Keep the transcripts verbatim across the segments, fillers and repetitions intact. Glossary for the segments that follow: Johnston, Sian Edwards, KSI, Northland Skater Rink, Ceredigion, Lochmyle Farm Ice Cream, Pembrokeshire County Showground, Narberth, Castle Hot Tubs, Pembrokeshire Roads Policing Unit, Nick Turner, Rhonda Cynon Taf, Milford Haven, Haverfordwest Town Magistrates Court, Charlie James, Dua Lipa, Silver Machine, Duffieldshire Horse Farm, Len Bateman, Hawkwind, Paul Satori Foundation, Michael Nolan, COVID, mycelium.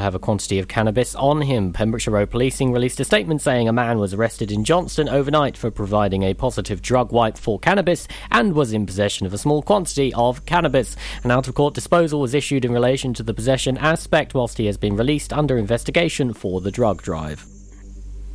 to have a quantity of cannabis on him. Pembrokeshire Road Policing released a statement saying a man was arrested in Johnston overnight for providing a positive drug wipe for cannabis and was in possession of a small quantity of cannabis. An out-of-court disposal was issued in relation to the possession aspect whilst he has been released under investigation for the drug drive.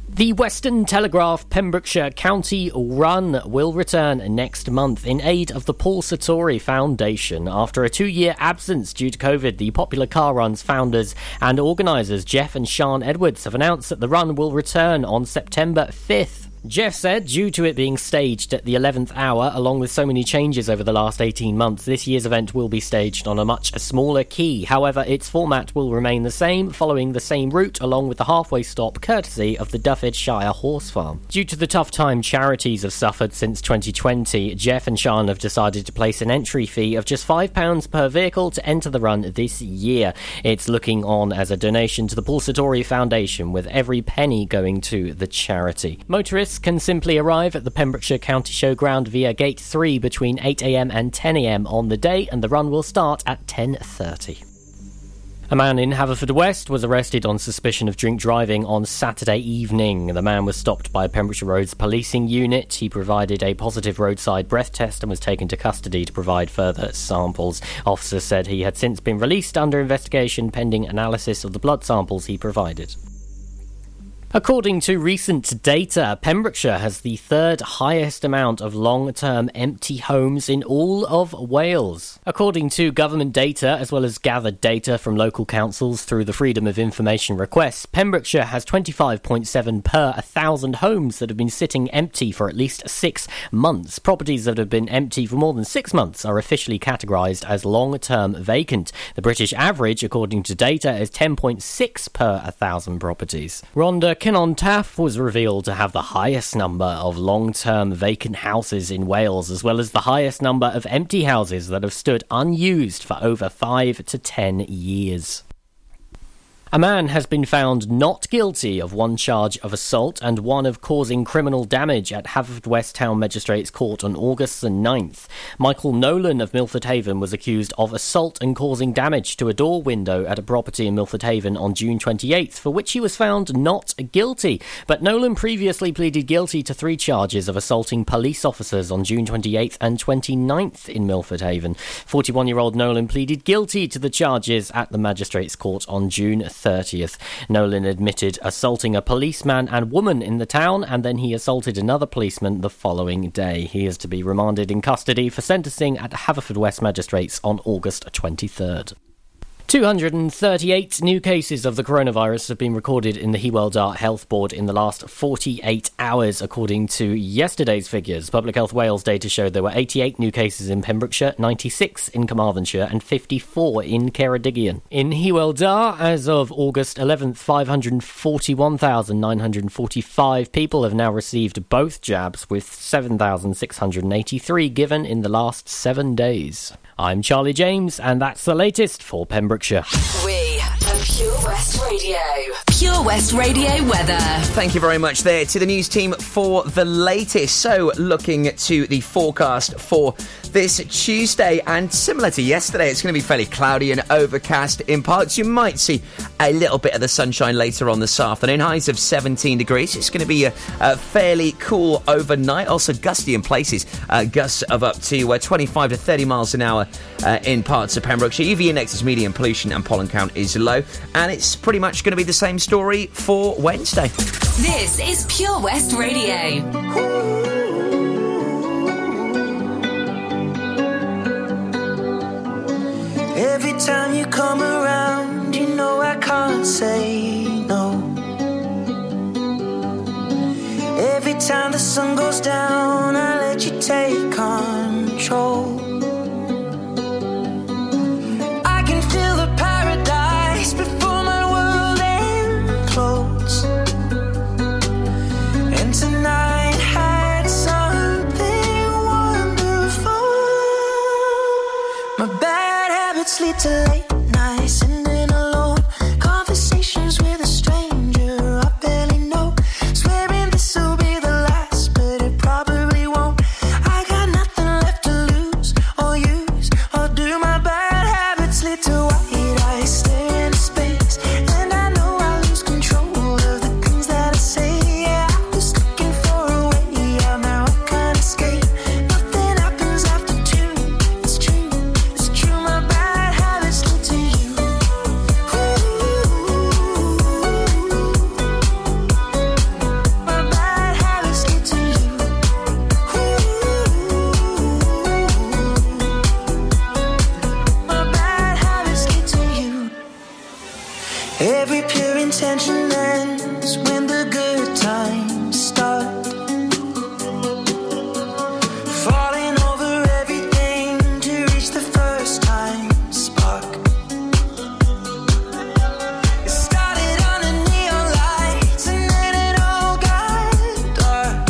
The Western Telegraph Pembrokeshire County Run will return next month in aid of the Paul Satori Foundation. After a two-year absence due to COVID, the popular car run's founders and organisers Jeff and Sian Edwards have announced that the run will return on September fifth. Jeff said, due to it being staged at the eleventh hour, along with so many changes over the last eighteen months, this year's event will be staged on a much smaller key. However, its format will remain the same, following the same route along with the halfway stop courtesy of the Duffieldshire Horse Farm. Due to the tough time charities have suffered since twenty twenty, Jeff and Sian have decided to place an entry fee of just five pounds per vehicle to enter the run this year. It's looking on as a donation to the Paul Satori Foundation, with every penny going to the charity. Motorists can simply arrive at the Pembrokeshire County Showground via Gate three between eight a.m. and ten a.m. on the day, and the run will start at ten thirty. A man in Haverfordwest was arrested on suspicion of drink driving on Saturday evening. The man was stopped by Pembrokeshire Roads Policing Unit. He provided a positive roadside breath test and was taken to custody to provide further samples. Officers said he had since been released under investigation pending analysis of the blood samples he provided. According to recent data, Pembrokeshire has the third highest amount of long-term empty homes in all of Wales. According to government data, as well as gathered data from local councils through the Freedom of Information requests, Pembrokeshire has twenty-five point seven per one thousand homes that have been sitting empty for at least six months. Properties that have been empty for more than six months are officially categorised as long-term vacant. The British average, according to data, is ten point six per one thousand properties. Rhonda Cynon Taf was revealed to have the highest number of long-term vacant houses in Wales, as well as the highest number of empty houses that have stood unused for over five to ten years. A man has been found not guilty of one charge of assault and one of causing criminal damage at Haverfordwest Town Magistrates Court on August the ninth. Michael Nolan of Milford Haven was accused of assault and causing damage to a door window at a property in Milford Haven on June twenty-eighth, for which he was found not guilty. But Nolan previously pleaded guilty to three charges of assaulting police officers on June twenty-eighth and twenty-ninth in Milford Haven. forty-one-year-old Nolan pleaded guilty to the charges at the Magistrates Court on June thirtieth. Nolan admitted assaulting a policeman and woman in the town, and then he assaulted another policeman the following day. He is to be remanded in custody for sentencing at Haverfordwest Magistrates on August twenty-third. two hundred thirty-eight new cases of the coronavirus have been recorded in the Hywel Dda Health Board in the last forty-eight hours, according to yesterday's figures. Public Health Wales data showed there were eighty-eight new cases in Pembrokeshire, ninety-six in Carmarthenshire and fifty-four in Ceredigion. In Hywel Dda, as of August eleventh, five hundred forty-one thousand nine hundred forty-five people have now received both jabs, with seven thousand six hundred eighty-three given in the last seven days. I'm Charlie James, and that's the latest for Pembrokeshire. We are Pure West Radio. Pure West Radio weather. Thank you very much there to the news team for the latest. So, looking to the forecast for this Tuesday, and similar to yesterday, it's going to be fairly cloudy and overcast in parts. You might see a little bit of the sunshine later on this afternoon. Highs of seventeen degrees. It's going to be a, a fairly cool overnight. Also gusty in places. Uh, gusts of up to uh, twenty-five to thirty miles an hour uh, in parts of Pembrokeshire. U V index is medium. Pollution and pollen count is low, and it's pretty much going to be the same story for Wednesday. This is Pure West Radio. Every time you come around, you know I can't say no. Every time the sun goes down, I let you take control. Lead to late nights and then Every pure intention ends when the good times start. Falling over everything to reach the first time spark. It started on the neon lights and then it all got dark.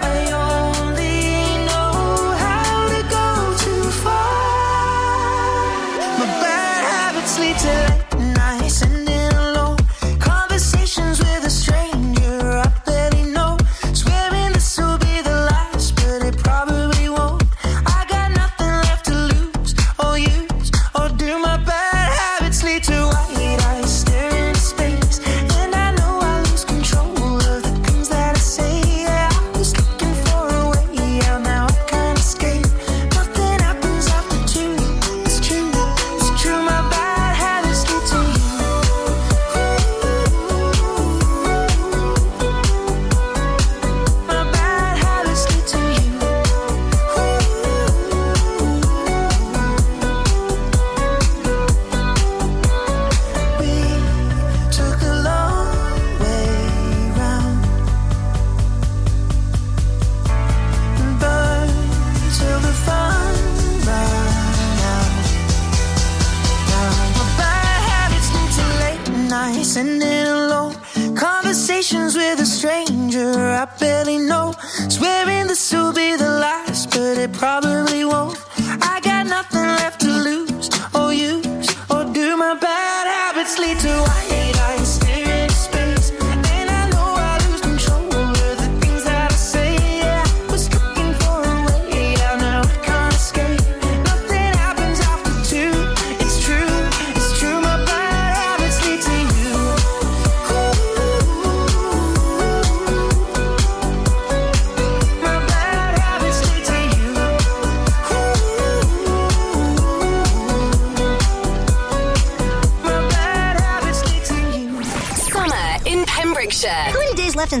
I only know how to go too far. My bad habits lead to late nights and then alone conversations with a stranger. I barely know, swearing this will be the last, but it probably won't. I got nothing left to lose or use, or do my bad habits lead to white eyes staring into space? And I know I lose control of the things that I say. Yeah, I was looking for a way out, now I can't escape. Nothing happens after two. It's true, it's true. My bad habits lead to you. My bad habits lead to you. We took a long way round, but till the fun ran out. Now my bad habits lead to late nights and then alone conversations with a stranger. I barely know, swearing this will be the last, but it probably won't. I got nothing left to lose or use, or do my bad habits lead to white eyes staring into space? And I know I lose control of the things that I say. Yeah, I was looking for a way out, now I can't escape. Nothing happens after two. It's true, it's true. My bad habits lead to you. My bad habits lead to you. My bad habits lead to you. Summer in Pembrokeshire. How many days left in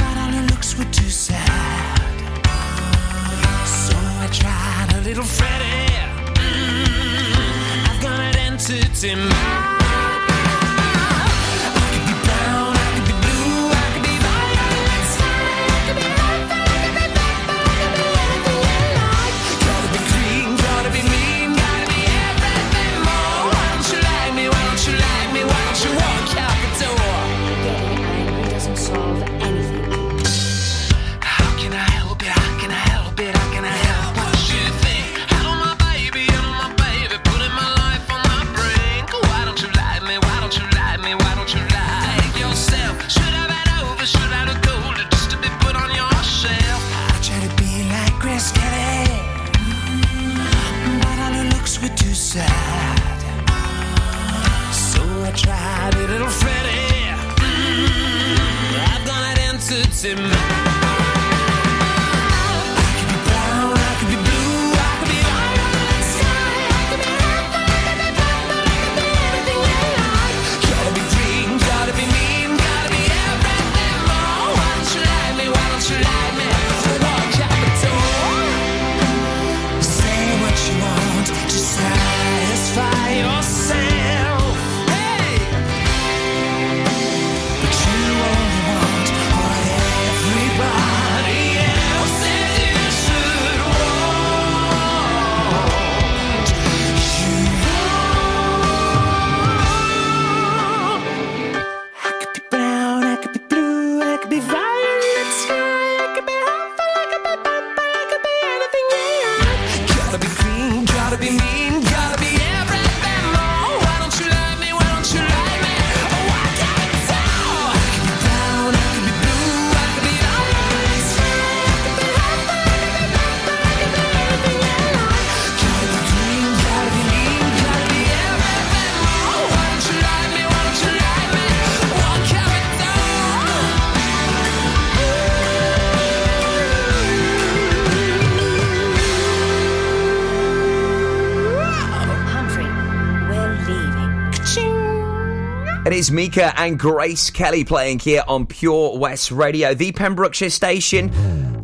but all her looks were too sad. So I tried a little Freddie. I've got an entity mind. Every It is Mika and Grace Kelly playing here on Pure West Radio, the Pembrokeshire station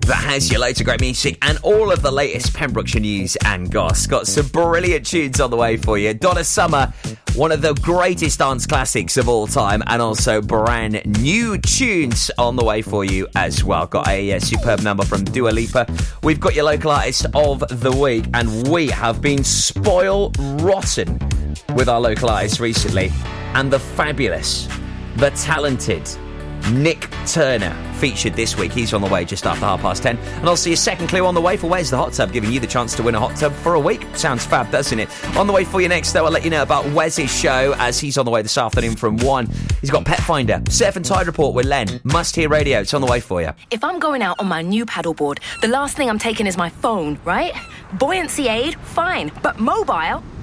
that has your loads of great music and all of the latest Pembrokeshire news and goss. Got some brilliant tunes on the way for you. Donna Summer, one of the greatest dance classics of all time, and also brand new tunes on the way for you as well. Got a uh, superb number from Dua Lipa. We've got your local artist of the week, and we have been spoil-rotten with our local artists recently. And the fabulous, the talented Nick Turner featured this week. He's on the way just after half past ten. And I'll see a second clue on the way for Where's the Hot Tub, giving you the chance to win a hot tub for a week. Sounds fab, doesn't it? On the way for you next, though, I'll let you know about Wes's show, as he's on the way this afternoon from one. He's got Pet Finder, Surf and Tide Report with Len, Must Hear Radio. It's on the way for you. If I'm going out on my new paddleboard, the last thing I'm taking is my phone, right? Buoyancy aid, fine, but mobile?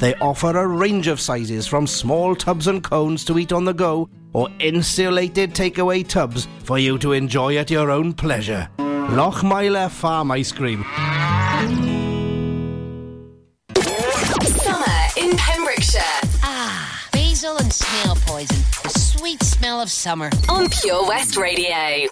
They offer a range of sizes from small tubs and cones to eat on the go or insulated takeaway tubs for you to enjoy at your own pleasure. Lochmyle Farm Ice Cream. Summer in Pembrokeshire. Ah, basil and snail poison. The sweet smell of summer. On Pure West Radio.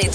Download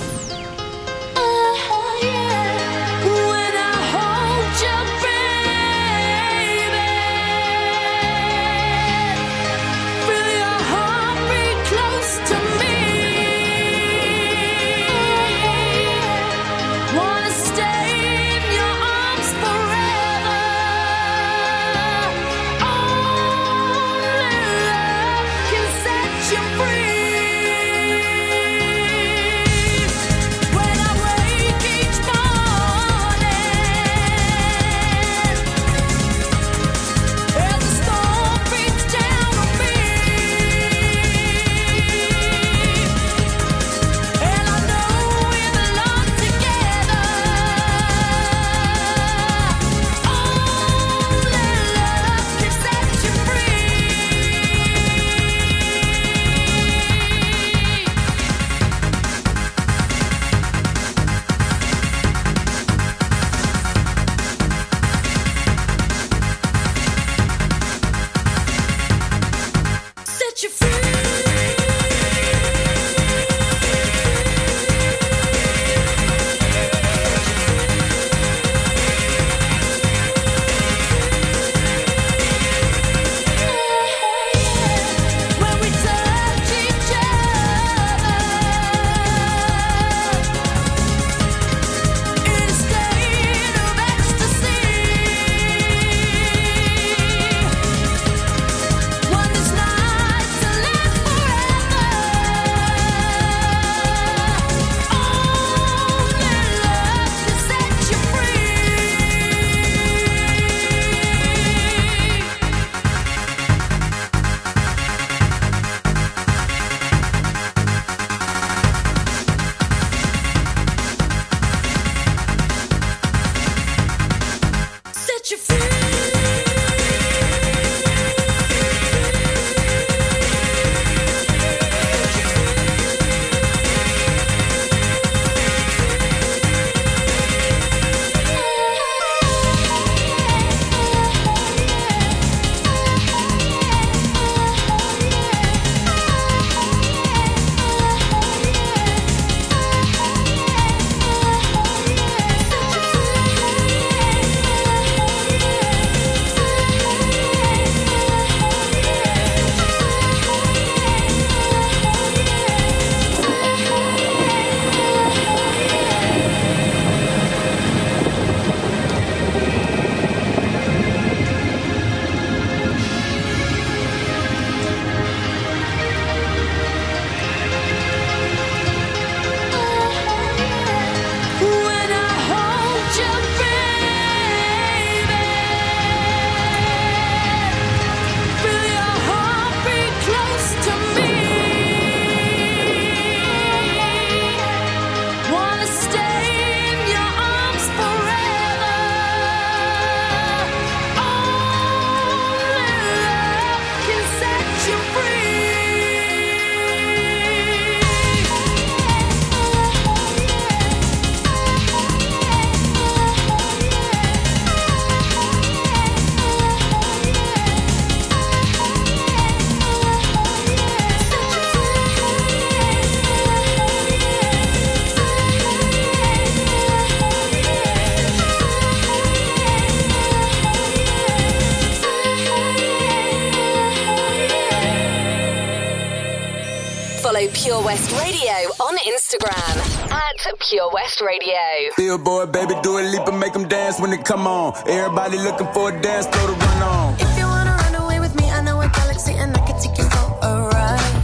Pure West Radio on Instagram at Pure West Radio. Billboard, baby, do a leap and make them dance when they come on. Everybody looking for a dance floor to run on. If you wanna run away with me, I know a galaxy and I can take you for a ride.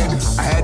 I had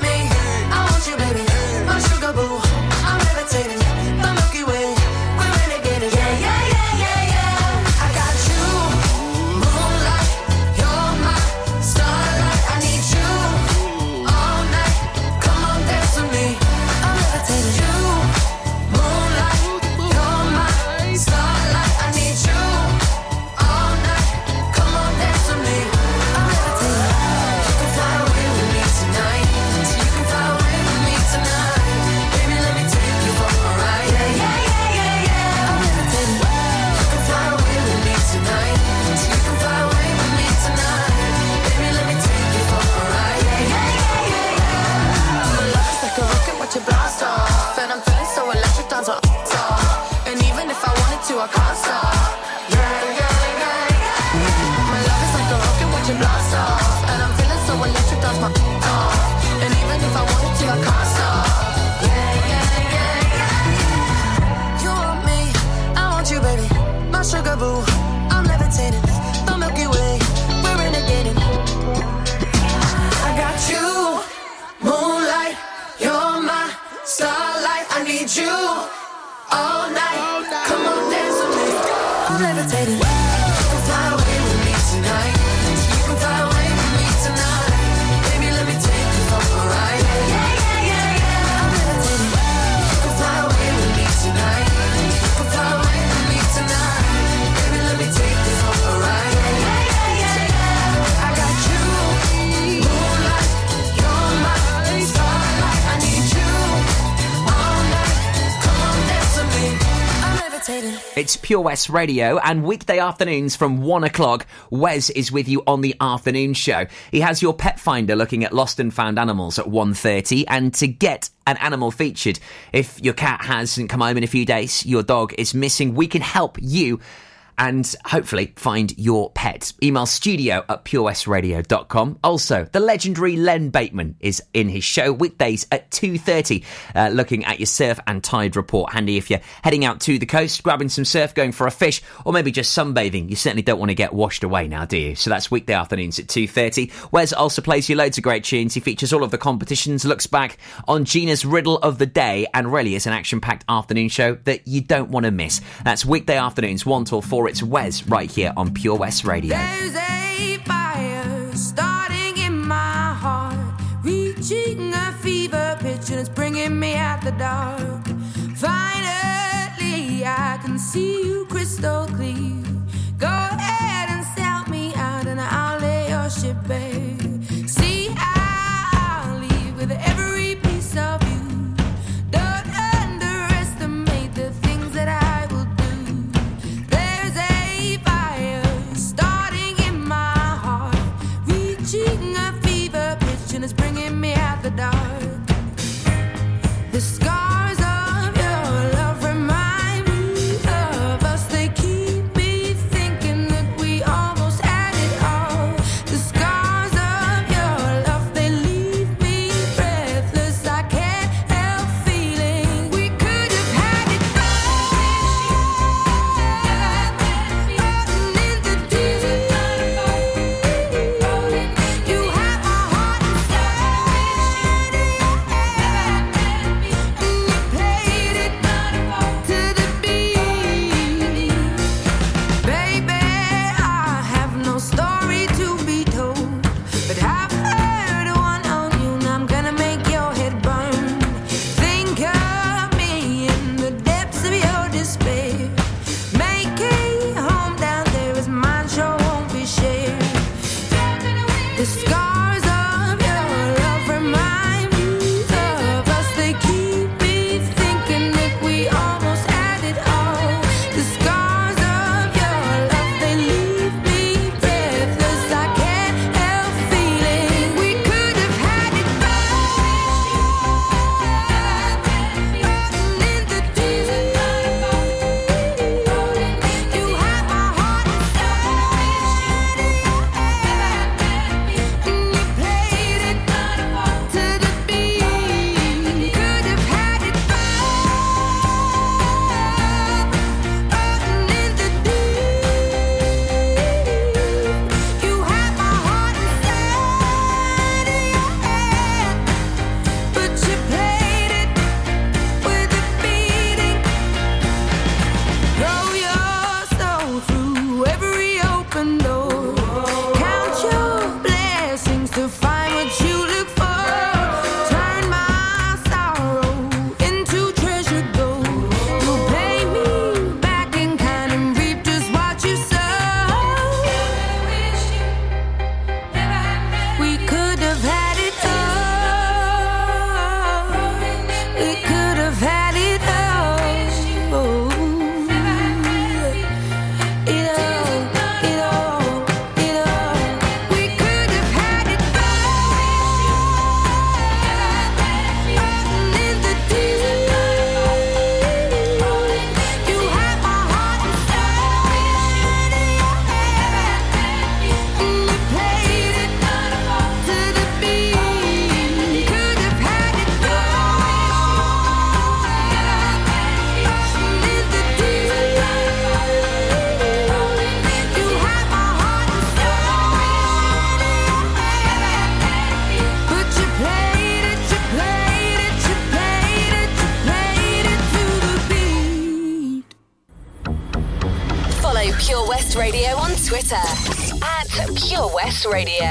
me, I want you, baby. My sugar boo, I'm levitating. The Milky Way, we're renegading. Yeah, yeah, yeah, yeah, yeah. I got you, moonlight. You're my starlight. I need you all night. Come on, dance with me, I'm levitating. You, moonlight. You're my starlight. I need you all night. Come on, dance with me, I'm levitating. You can fly away with me tonight. You can fly away with me tonight. Baby, let me take you for a ride. Yeah, yeah, yeah, yeah, yeah. I'm levitating. You can fly away with me tonight. You can fly away with me tonight. Baby, let me take you for a ride. Yeah, yeah, yeah, yeah, yeah. I'm lost like a rocket, watch it blast off. And I'm feeling so electric, dance on. And even if I wanted to, I can't stop. Yeah, yeah, yeah, yeah. My love is like a rocket, watch it blast off. And I'm feeling so electric, that's my off. And even if I wanted to, I can't stop. Yeah, yeah, yeah, yeah, yeah. You want me, I want you, baby. My sugar boo, I'm levitating. The Milky Way, we're renegading. I got you, moonlight. You're my starlight. I need you all night. Come on, dance with me. I'm levitating. You can fly away with me tonight. You can fly away with me tonight. Baby, let me take you for a ride. Yeah, yeah, yeah, yeah, yeah. I'm levitating. You can fly away with me tonight. You can fly away with me tonight. Baby, let me take you for a ride. Yeah, yeah, yeah, yeah, yeah. I got you, moonlight. You're my starlight. I need you all night. Come on, dance with me. I'm levitating. It's Pure West Radio, and weekday afternoons from one o'clock, Wes is with you on the afternoon show. He has your pet finder looking at lost and found animals at one thirty, and to get an animal featured, if your cat hasn't come home in a few days, your dog is missing, we can help you and hopefully find your pet. Email studio at purewestradio dot com. Also, the legendary Len Bateman is in his show weekdays at two thirty, uh, looking at your surf and tide report. Handy if you're heading out to the coast, grabbing some surf, going for a fish, or maybe just sunbathing. You certainly don't want to get washed away now, do you? So that's weekday afternoons at two thirty. Wes also plays you loads of great tunes. He features all of the competitions, looks back on Gina's riddle of the day, and really is an action-packed afternoon show that you don't want to miss. That's weekday afternoons, one till four. It's Wes right here on Pure West Radio. There's a fire starting in my heart, reaching a fever pitch, and it's bringing me out the dark. Finally, I can see you crystal clear. Go ahead and sell me out, and I'll lay your ship bare. See, I'll leave with every piece of you. Don't underestimate the things that I. Dark. The scars of your love remind me of us. They keep me thinking that we almost had it all. The scars of your love, they leave me breathless. I can't help feeling we could have had it all. Floating in the deep. You had my heart inside. Radio.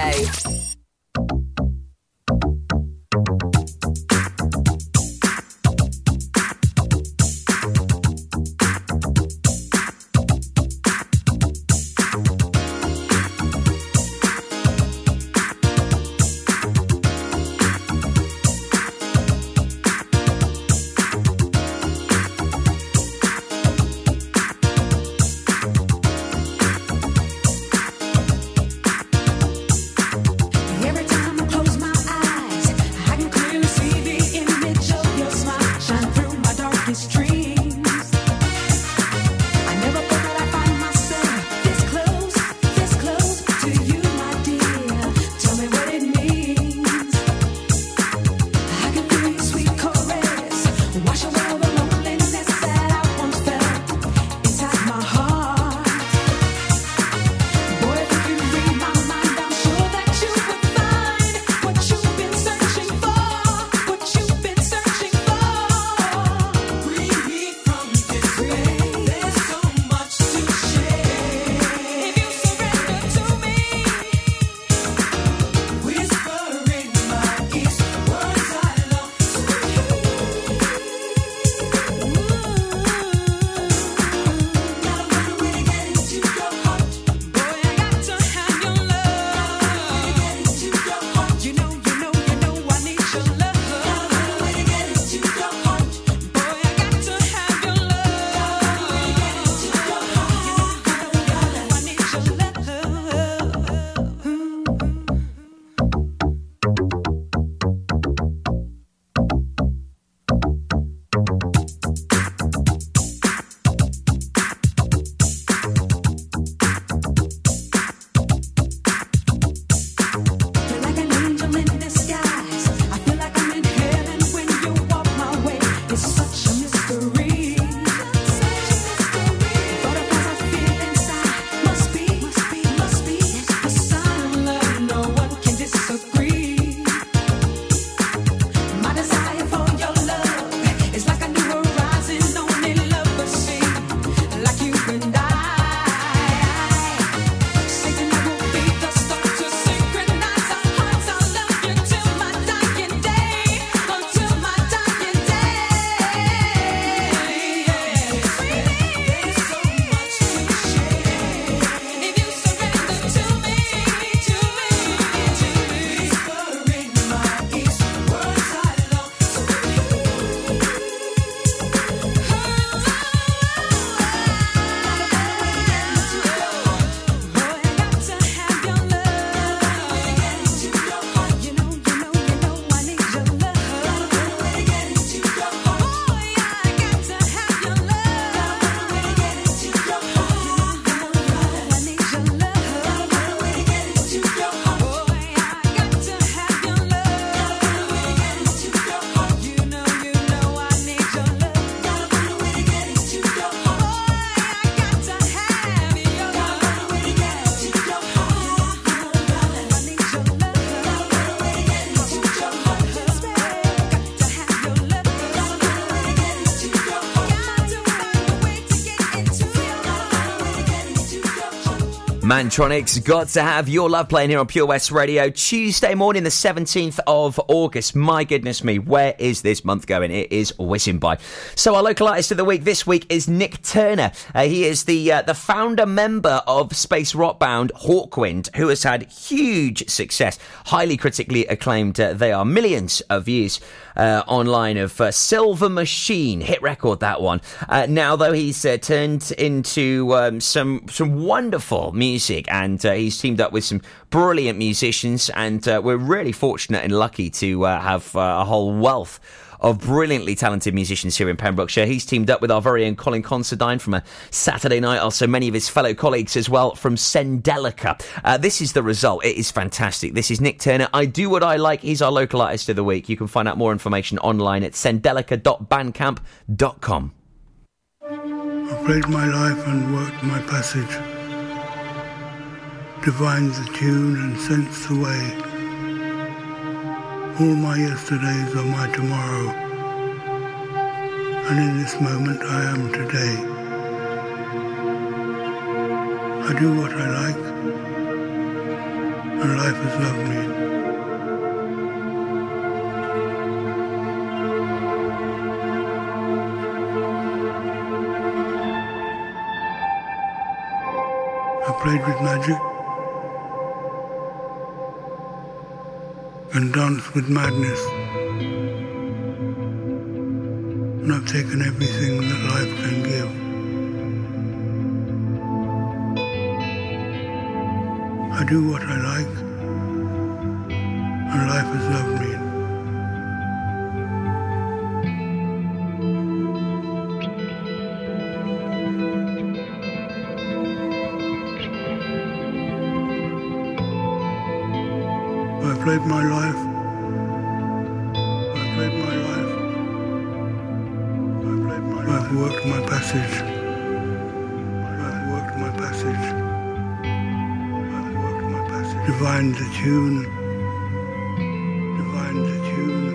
Mantronic's Got to Have Your Love playing here on Pure West Radio. Tuesday morning, the seventeenth of August. My goodness me, where is this month going? It is whizzing by. So our local artist of the week this week is Nick Turner. Uh, he is the uh, the founder member of space rock-bound Hawkwind, who has had huge success. Highly critically acclaimed. Uh, they are millions of views uh, online of uh, Silver Machine. Hit record, that one. Uh, now, though, he's uh, turned into um, some some wonderful music, and uh, he's teamed up with some brilliant musicians, and uh, we're really fortunate and lucky to uh, have uh, a whole wealth of brilliantly talented musicians here in Pembrokeshire. He's teamed up with our very own Colin Considine from a Saturday Night, also many of his fellow colleagues as well from Sendelica. Uh, this is the result. It is fantastic. This is Nick Turner. I Do What I Like. He's our local artist of the week. You can find out more information online at sendelica dot bandcamp dot com. I played my life and worked my passage, divined the tune and sensed the way. All my yesterdays are my tomorrow, and in this moment I am today. I do what I like, and life has loved me. I played with magic and dance with madness, and I've taken everything that life can give. I do what I like, and life has loved me. I played my life. I played my life. I played my life. I've worked my passage. I've worked my passage. I've worked my passage. Divined the tune. Divined the tune.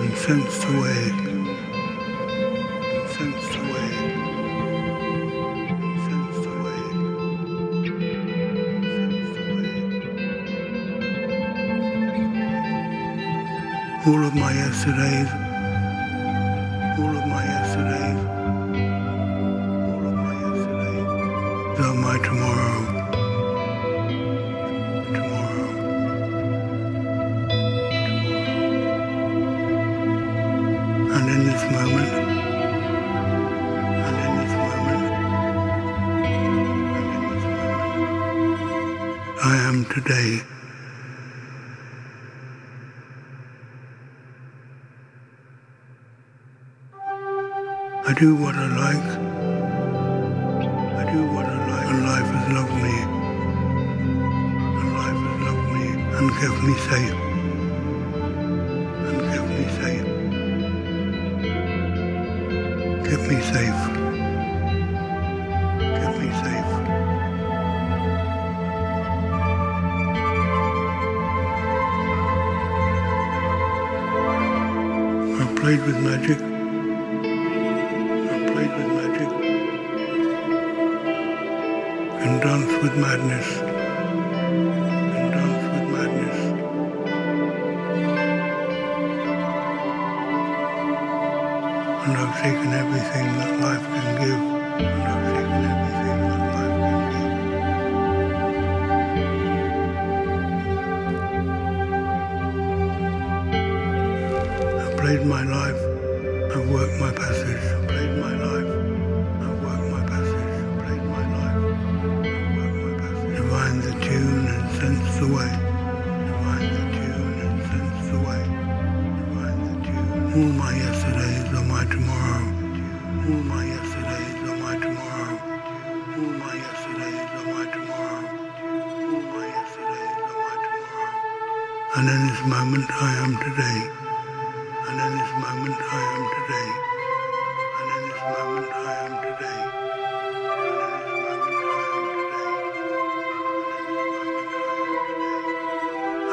And sensed the way. And sensed the way. And sensed the way. All of my yesterdays, all of my yesterdays, all of my yesterdays, though my tomorrow, tomorrow, tomorrow, and in this moment, and in this moment, and in this moment, I am today. I do what I like, I do what I like, and life has loved me, and life has loved me, and kept me safe, and kept me safe, kept me safe, kept me safe. I played with magic. With madness, and dance with madness. And I've taken everything that life can give, and I've taken everything that life can give. I've played my life, I've worked my passage, I've played my life. The way, divine the tune and sense the way, divine the tune. All my yesterdays are my tomorrow, all my yesterdays are my tomorrow, all my yesterdays are my tomorrow, all my yesterdays are my tomorrow. And in this moment I am today, and in this moment I am today, and in this moment I am today.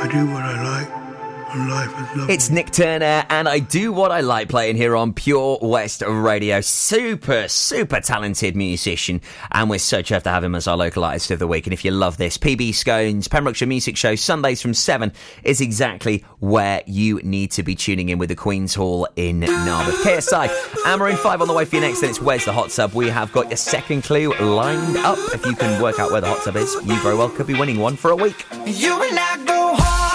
I do what I like, I It's Nick Turner and I Do What I Like playing here on Pure West Radio. Super, super talented musician, and we're so chuffed to have him as our local artist of the week. And if you love this, P B Scone's Pembrokeshire Music Show, Sundays from seven, is exactly where you need to be tuning in with the Queen's Hall in Narberth. K S I and Maroon five on the way for you next, and it's Where's the Hot Tub? We have got your second clue lined up. If you can work out where the hot tub is, you very well could be winning one for a week. You and I go hard.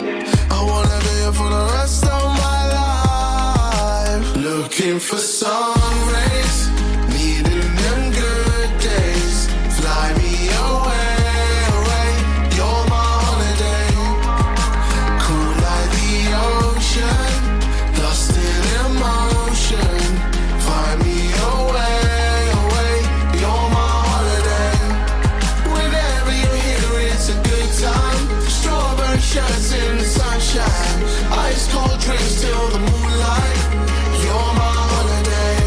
I wanna be here for the rest of my life. Looking for sun rays, needing them good days. Fly me away, away. You're my holiday. Cool like the ocean, lost in emotion. Find me away, away. You're my holiday. Whenever you're here, it's a good time. Strawberry shirts in the sunshine, ice cold drinks till the moonlight. You're my holiday.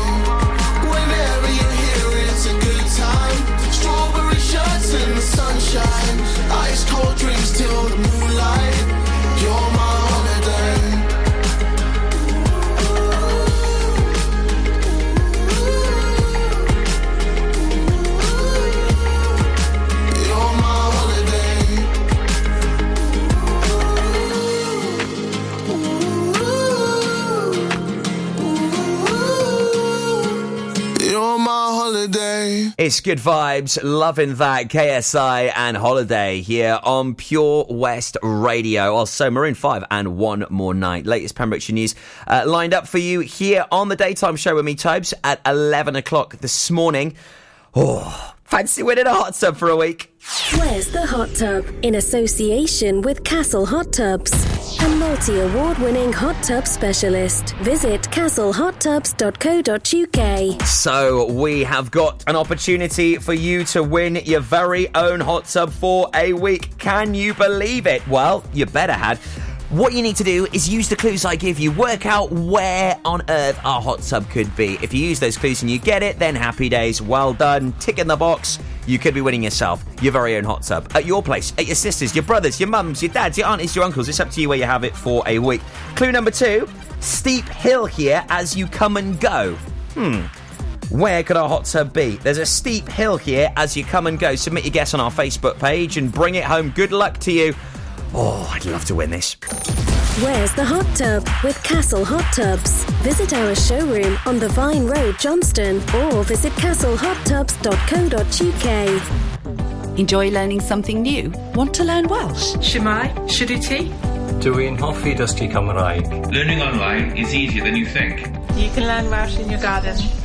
Whenever you're here, it's a good time. Strawberry shots in the sunshine, ice cold drinks till the moonlight. You're my holiday. You're my holiday. You're my holiday. It's good vibes, loving that. K S I and Holiday here on Pure West Radio. Also, Maroon five and One More Night. Latest Pembrokeshire news uh, lined up for you here on the daytime show with me, Tobes, at eleven o'clock this morning. Oh, fancy winning a hot tub for a week. Where's the hot tub? In association with Castle Hot Tubs, a multi-award-winning hot tub specialist. Visit castle hot tubs dot co dot uk. So we have got an opportunity for you to win your very own hot tub for a week. Can you believe it? Well, you better had. What you need to do is use the clues I give you. Work out where on earth our hot tub could be. If you use those clues and you get it, then happy days. Well done. Tick in the box. You could be winning yourself your very own hot tub at your place, at your sisters, your brothers, your mums, your dads, your aunties, your uncles. It's up to you where you have it for a week. Clue number two, steep hill here as you come and go. Hmm. Where could our hot tub be? There's a steep hill here as you come and go. Submit your guess on our Facebook page and bring it home. Good luck to you. Oh, I'd love to win this. Where's the hot tub with Castle Hot Tubs? Visit our showroom on the Vine Road, Johnston, or visit castle hot tubs dot co dot uk. Enjoy learning something new? Want to learn Welsh? Shemai, Shuduti? Doing Hoffi Dusty Cymraeg. Learning online is easier than you think. You can learn Welsh in your garden.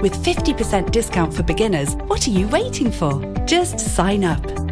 With fifty percent discount for beginners, what are you waiting for? Just sign up.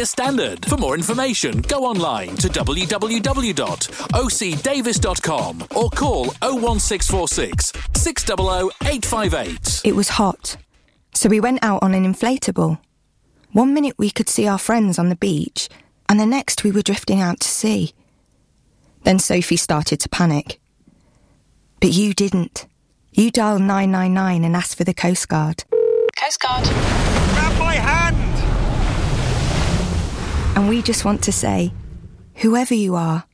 as standard. For more information, go online to w w w dot o c davis dot com or call oh one six four six, six hundred, eight five eight. It was hot, so we went out on an inflatable. One minute we could see our friends on the beach, and the next we were drifting out to sea. Then Sophie started to panic. But you didn't. You dialed nine nine nine and asked for the Coast Guard. Coast Guard. Grab my hand! And we just want to say, whoever you are,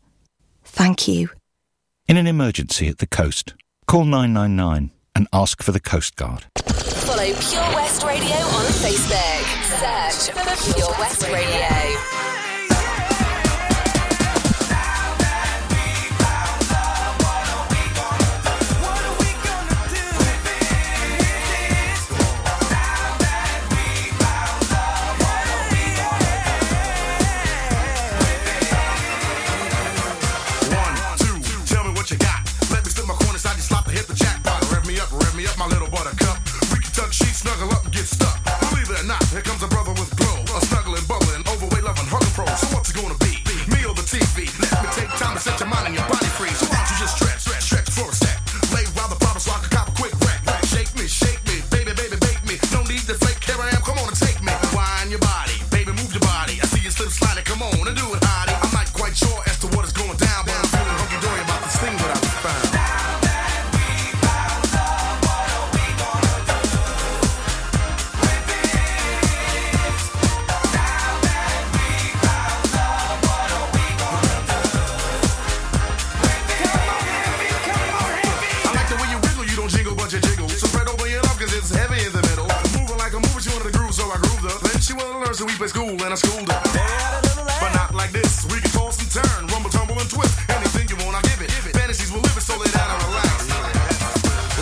thank you. In an emergency at the coast, call nine nine nine and ask for the Coast Guard. Follow Pure West Radio on Facebook. Search for Pure West Radio. don't jingle, but you jiggle. So spread open your love, cause it's heavy in the middle. Moving like a mover, she wanted to groove, so I grooved her. Then she wanted to learn, so we played school, and I schooled her. But not like this. We can toss and turn, rumble, tumble, and twist. Anything you want, I give it. Fantasies will live it, so lay down and relax.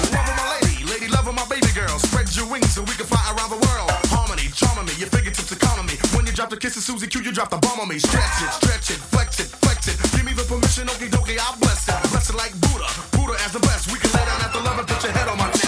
Love of my lady, lady love of my baby girl. Spread your wings so we can fly around the world. Harmony, charming me, your fingertips economy. When you drop the kiss of Susie Q, you drop the bomb on me. Stretch it, stretch it, flex it, flex it. Give me the permission, okie dokie, I'll bless it. Bless it like Buddha, Buddha as the best. We can lay down at the love and put your head on my chest.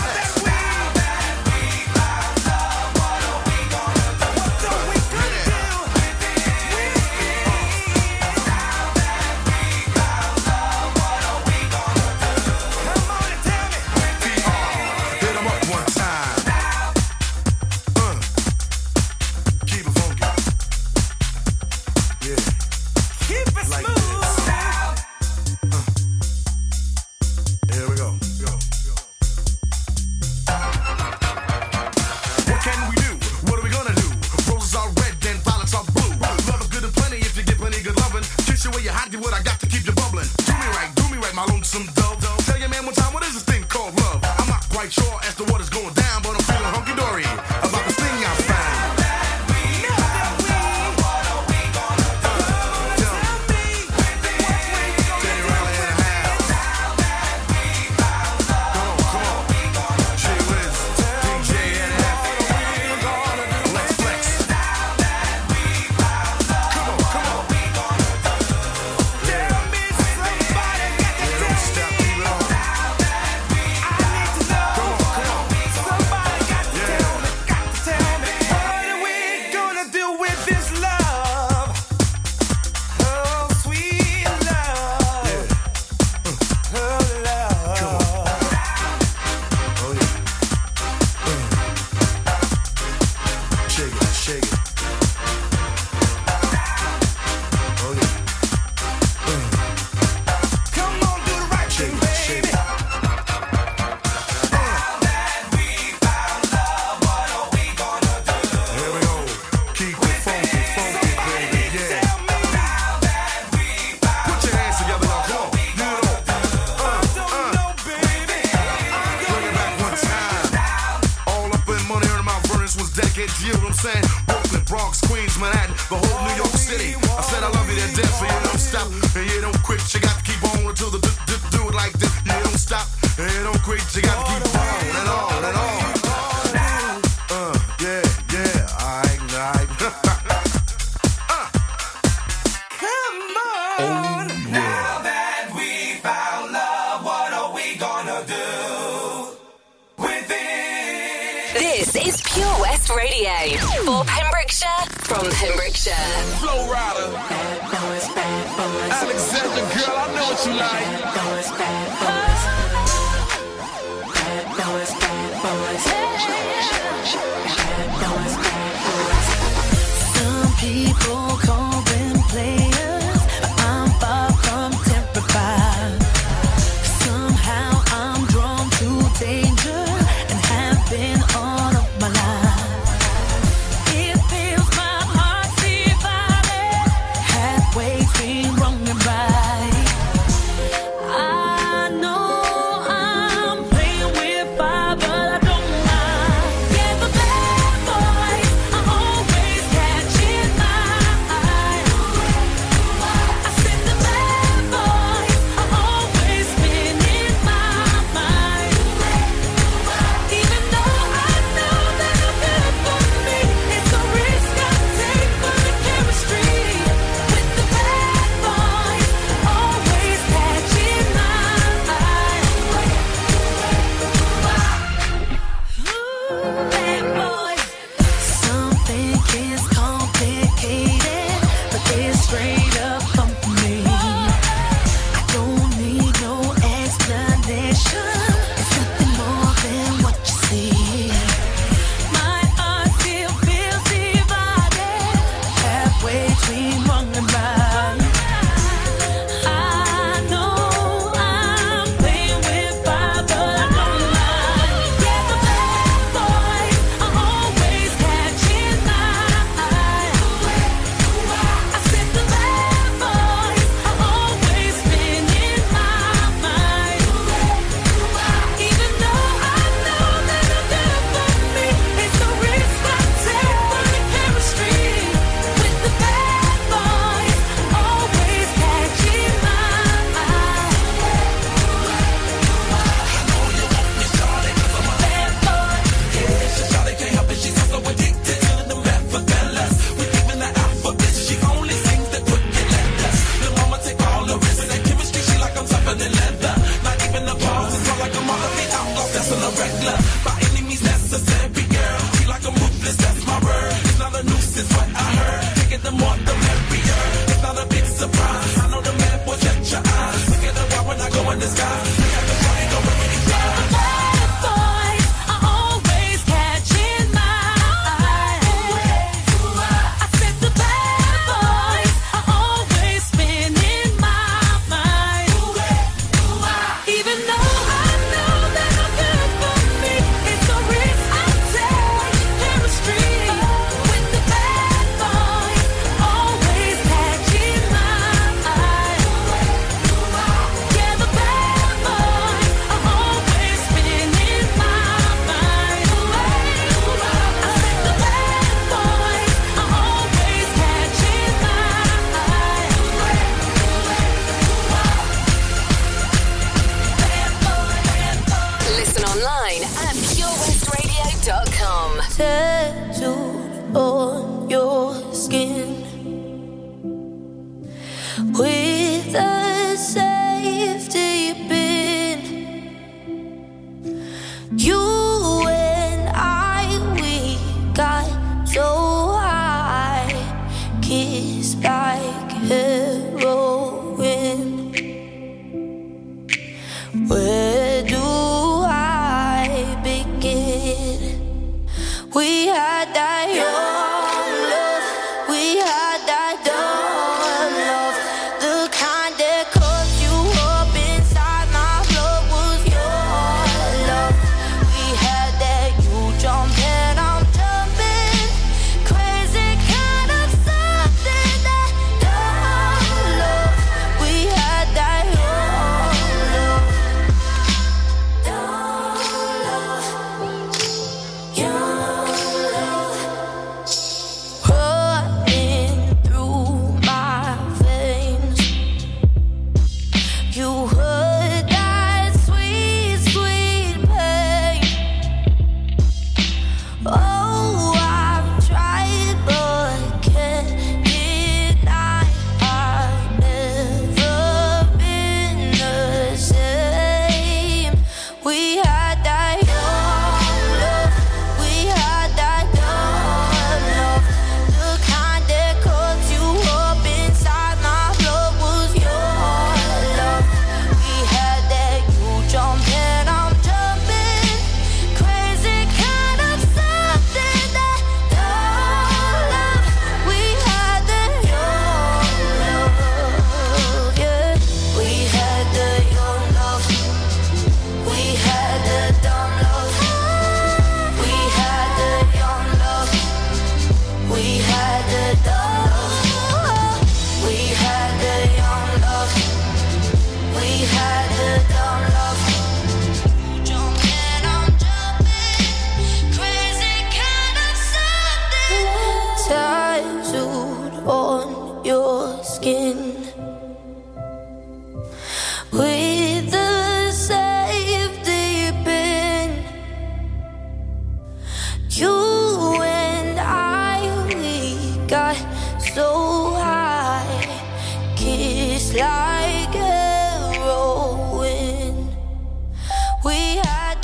settler. By any means necessary, girl. Feel like a ruthless, that's my word. It's not a nuisance, what I heard. Taking them on the merrier. It's not a big surprise. I know the man was at your eyes. Look at the wall when I go in the sky. We got the party going really fly. Tattooed on your skin with a safety pin. You